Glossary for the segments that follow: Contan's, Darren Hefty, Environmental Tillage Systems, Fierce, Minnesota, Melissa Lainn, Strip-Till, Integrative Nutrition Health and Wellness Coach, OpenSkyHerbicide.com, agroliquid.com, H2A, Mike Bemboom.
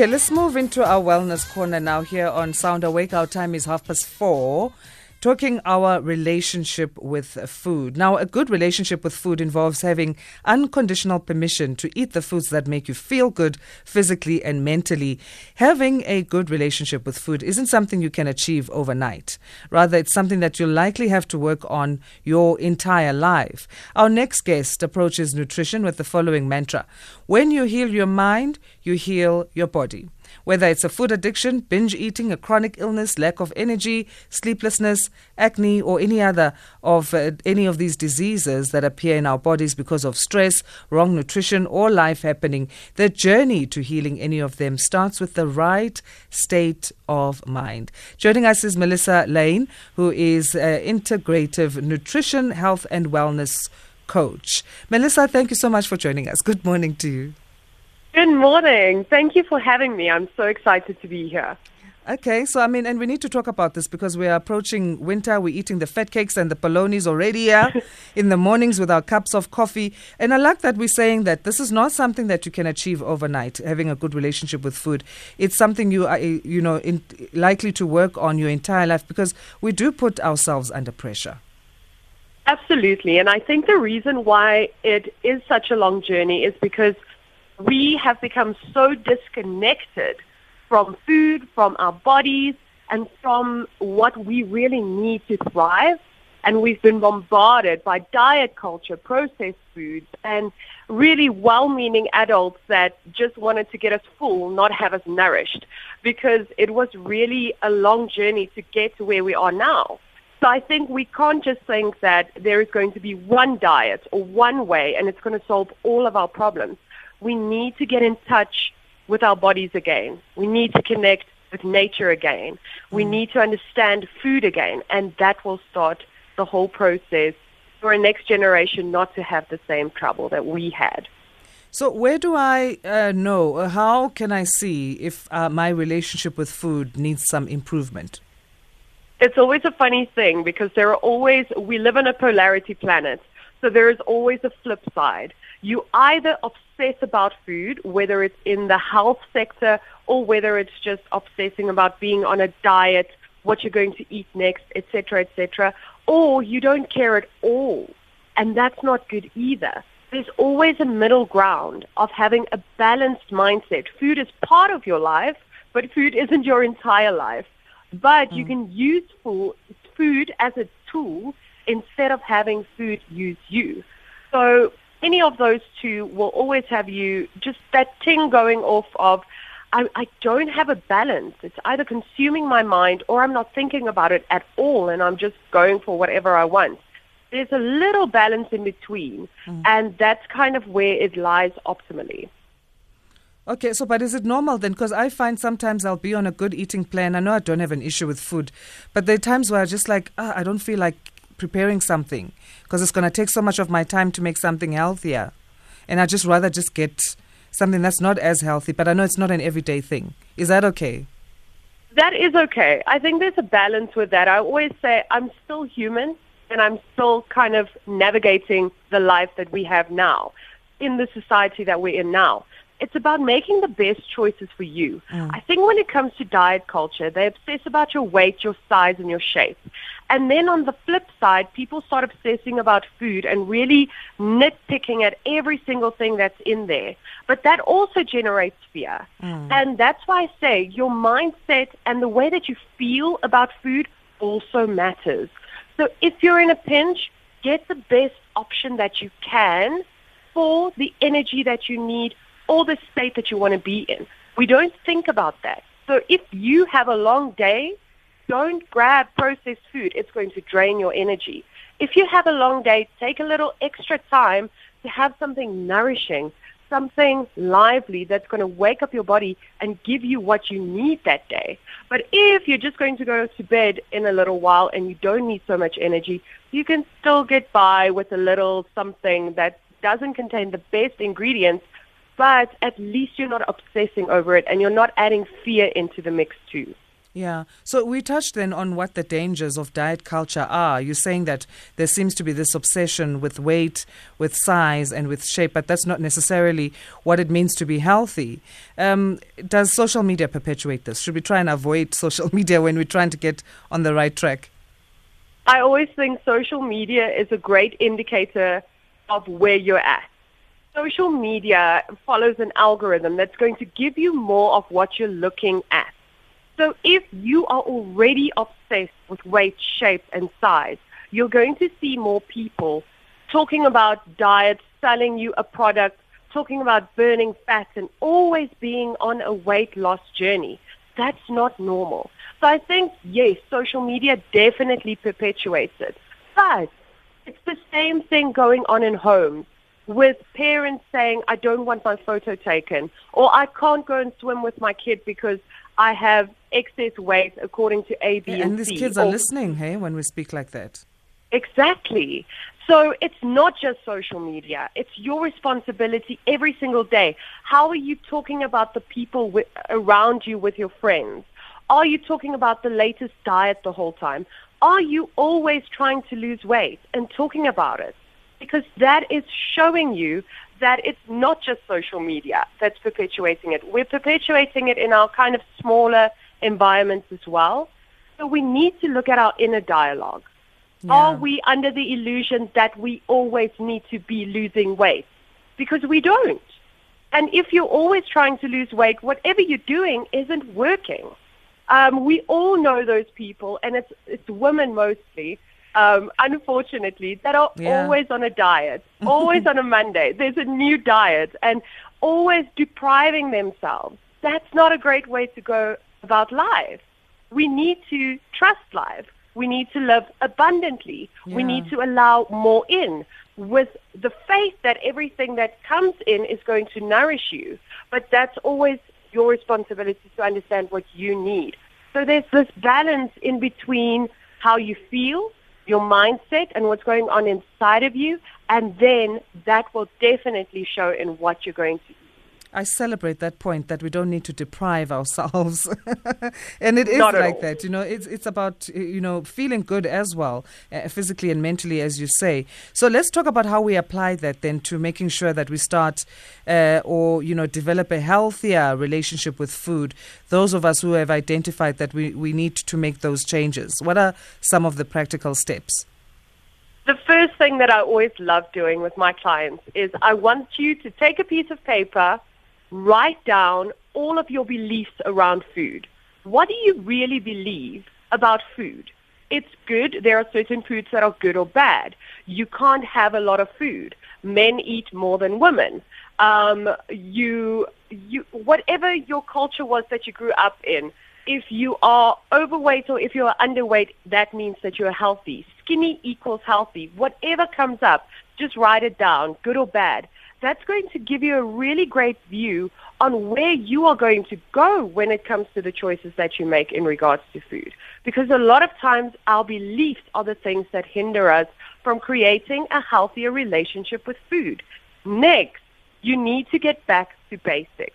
Okay, let's move into our wellness corner now here on Sound Awake. Our time is 4:30. Talking our relationship with food. Now, a good relationship with food involves having unconditional permission to eat the foods that make you feel good physically and mentally. Having a good relationship with food isn't something you can achieve overnight. Rather, it's something that you'll likely have to work on your entire life. Our next guest approaches nutrition with the following mantra: when you heal your mind, you heal your body. Whether it's a food addiction, binge eating, a chronic illness, lack of energy, sleeplessness, acne, or any of these diseases that appear in our bodies because of stress, wrong nutrition, or life happening, the journey to healing any of them starts with the right state of mind. Joining us is Melissa Lainn, who is Integrative Nutrition Health and Wellness Coach. Melissa, thank you so much for joining us. Good morning to you. Good morning. Thank you for having me. I'm so excited to be here. Okay, so and we need to talk about this because we are approaching winter. We're eating the fat cakes and the polonies already here in the mornings with our cups of coffee. And I like that we're saying that this is not something that you can achieve overnight, having a good relationship with food. It's something you are, likely to work on your entire life because we do put ourselves under pressure. Absolutely. And I think the reason why it is such a long journey is because we have become so disconnected from food, from our bodies, and from what we really need to thrive. And we've been bombarded by diet culture, processed foods, and really well-meaning adults that just wanted to get us full, not have us nourished, because it was really a long journey to get to where we are now. So I think we can't just think that there is going to be one diet or one way, and it's going to solve all of our problems. We need to get in touch with our bodies again. We need to connect with nature again. We need to understand food again, and that will start the whole process for a next generation not to have the same trouble that we had. So where do I know, how can I see if my relationship with food needs some improvement? It's always a funny thing because we live on a polarity planet, so there is always a flip side. You either obsess about food, whether it's in the health sector or whether it's just obsessing about being on a diet, what you're going to eat next, et cetera, or you don't care at all. And that's not good either. There's always a middle ground of having a balanced mindset. Food is part of your life, but food isn't your entire life. But you can use food as a tool instead of having food use you. So any of those two will always have you just that ting going off of, I don't have a balance. It's either consuming my mind or I'm not thinking about it at all and I'm just going for whatever I want. There's a little balance in between, and that's kind of where it lies optimally. Okay, so but is it normal then? Because I find sometimes I'll be on a good eating plan. I know I don't have an issue with food, but there are times where I'm just like, I don't feel like preparing something because it's going to take so much of my time to make something healthier, and I just rather just get something that's not as healthy. But I know it's not an everyday thing. Is that okay? That is okay. I think there's a balance with that. I always say I'm still human and I'm still kind of navigating the life that we have now in the society that we're in now. It's about making the best choices for you. I think when it comes to diet culture, they obsess about your weight, your size, and your shape. And then on the flip side, people start obsessing about food and really nitpicking at every single thing that's in there. But that also generates fear. And that's why I say your mindset and the way that you feel about food also matters. So if you're in a pinch, get the best option that you can for the energy that you need, all the state that you want to be in. We don't think about that. So if you have a long day, don't grab processed food. It's going to drain your energy. If you have a long day, take a little extra time to have something nourishing, something lively that's going to wake up your body and give you what you need that day. But if you're just going to go to bed in a little while and you don't need so much energy, you can still get by with a little something that doesn't contain the best ingredients, but at least you're not obsessing over it and you're not adding fear into the mix too. Yeah. So we touched then on what the dangers of diet culture are. You're saying that there seems to be this obsession with weight, with size, and with shape, but that's not necessarily what it means to be healthy. Does social media perpetuate this? Should we try and avoid social media when we're trying to get on the right track? I always think social media is a great indicator of where you're at. Social media follows an algorithm that's going to give you more of what you're looking at. So if you are already obsessed with weight, shape, and size, you're going to see more people talking about diets, selling you a product, talking about burning fat, and always being on a weight loss journey. That's not normal. So I think, yes, social media definitely perpetuates it. But it's the same thing going on in homes with parents saying, I don't want my photo taken, or I can't go and swim with my kid because I have excess weight according to A, B, and C. And these kids are listening, hey, when we speak like that. Exactly. So it's not just social media. It's your responsibility every single day. How are you talking about the people around you with your friends? Are you talking about the latest diet the whole time? Are you always trying to lose weight and talking about it? Because that is showing you that it's not just social media that's perpetuating it. We're perpetuating it in our kind of smaller environments as well. So we need to look at our inner dialogue. Yeah. Are we under the illusion that we always need to be losing weight? Because we don't. And if you're always trying to lose weight, whatever you're doing isn't working. We all know those people, and it's women mostly, unfortunately, that are always on a diet, always on a Monday. There's a new diet, and always depriving themselves. That's not a great way to go about life. We need to trust life. We need to live abundantly. Yeah. We need to allow more in with the faith that everything that comes in is going to nourish you. But that's always your responsibility to understand what you need. So there's this balance in between how you feel, your mindset, and what's going on inside of you, and then that will definitely show in what you're going to eat. I celebrate that point that we don't need to deprive ourselves. And it is like that, you know, it's about, you know, feeling good as well, physically and mentally, as you say. So let's talk about how we apply that then to making sure that we start or, you know, develop a healthier relationship with food. Those of us who have identified that we need to make those changes. What are some of the practical steps? The first thing that I always love doing with my clients is I want you to take a piece of paper, write down all of your beliefs around food. What do you really believe about food? It's good. There are certain foods that are good or bad. You can't have a lot of food. Men eat more than women. Whatever your culture was that you grew up in, if you are overweight or if you are underweight, that means that you are healthy. Skinny equals healthy. Whatever comes up, just write it down, good or bad. That's going to give you a really great view on where you are going to go when it comes to the choices that you make in regards to food. Because a lot of times our beliefs are the things that hinder us from creating a healthier relationship with food. Next, you need to get back to basics.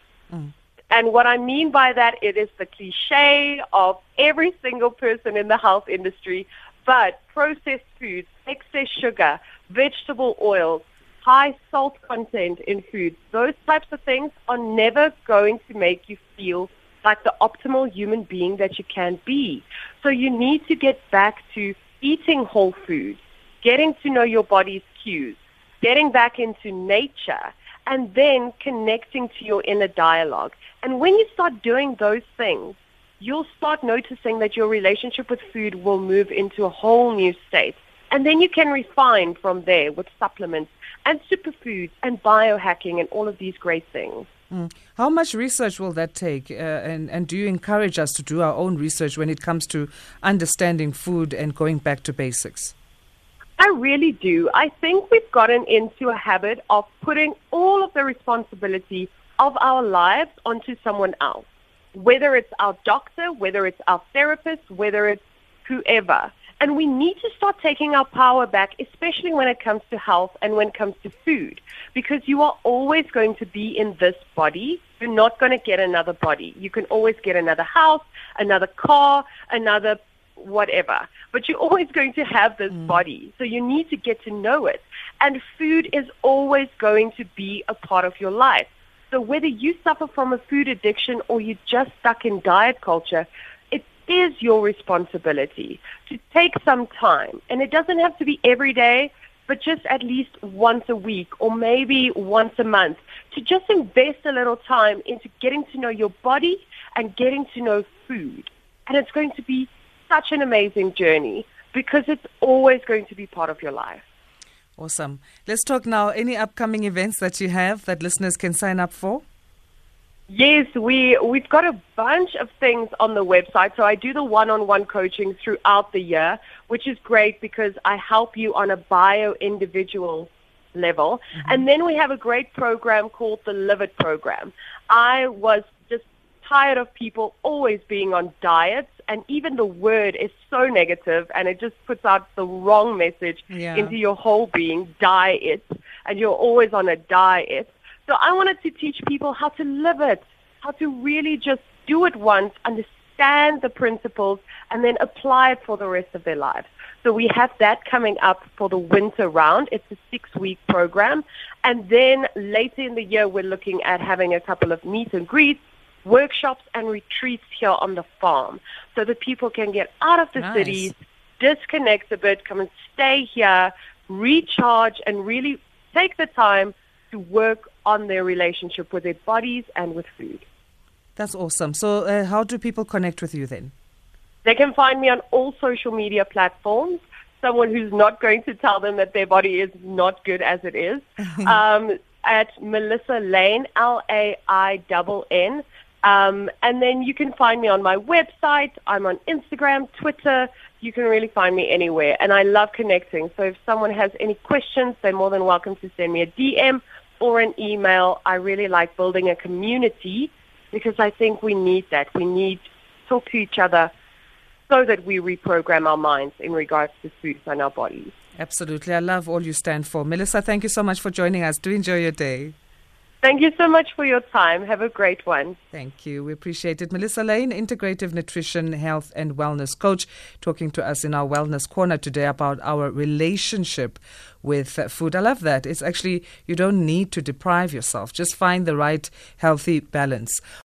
And what I mean by that, it is the cliche of every single person in the health industry, but processed foods, excess sugar, vegetable oils, high salt content in food, those types of things are never going to make you feel like the optimal human being that you can be. So you need to get back to eating whole foods, getting to know your body's cues, getting back into nature, and then connecting to your inner dialogue. And when you start doing those things, you'll start noticing that your relationship with food will move into a whole new state. And then you can refine from there with supplements and superfoods and biohacking and all of these great things. How much research will that take? And do you encourage us to do our own research when it comes to understanding food and going back to basics? I really do. I think we've gotten into a habit of putting all of the responsibility of our lives onto someone else, whether it's our doctor, whether it's our therapist, whether it's whoever. And we need to start taking our power back, especially when it comes to health and when it comes to food, because you are always going to be in this body. You're not going to get another body. You can always get another house, another car, another whatever. But you're always going to have this body. So you need to get to know it. And food is always going to be a part of your life. So whether you suffer from a food addiction or you're just stuck in diet culture, is your responsibility to take some time. And it doesn't have to be every day, but just at least once a week or maybe once a month to just invest a little time into getting to know your body and getting to know food. And it's going to be such an amazing journey because it's always going to be part of your life. Awesome. Let's talk now. Any upcoming events that you have that listeners can sign up for? Yes, we've got a bunch of things on the website. So I do the one-on-one coaching throughout the year, which is great because I help you on a bio-individual level. Mm-hmm. And then we have a great program called the Live It program. I was just tired of people always being on diets, and even the word is so negative, and it just puts out the wrong message into your whole being, diet, and you're always on a diet. So I wanted to teach people how to live it, how to really just do it once, understand the principles, and then apply it for the rest of their lives. So we have that coming up for the winter round. It's a 6-week program. And then later in the year, we're looking at having a couple of meet and greets, workshops, and retreats here on the farm so that people can get out of the cities, disconnect a bit, come and stay here, recharge, and really take the time to work on their relationship with their bodies and with food. That's awesome. So how do people connect with you then? They can find me on all social media platforms. Someone who's not going to tell them that their body is not good as it is. At Melissa Lainn, Lainn. And then you can find me on my website. I'm on Instagram, Twitter. You can really find me anywhere. And I love connecting. So if someone has any questions, they're more than welcome to send me a DM or an email. I really like building a community because I think we need that. We need to talk to each other so that we reprogram our minds in regards to foods and our bodies. Absolutely. I love all you stand for. Melissa, thank you so much for joining us. Do enjoy your day. Thank you so much for your time. Have a great one. Thank you. We appreciate it. Melissa Lainn, Integrative Nutrition, Health and Wellness Coach, talking to us in our Wellness Corner today about our relationship with food. I love that. It's actually, you don't need to deprive yourself. Just find the right healthy balance.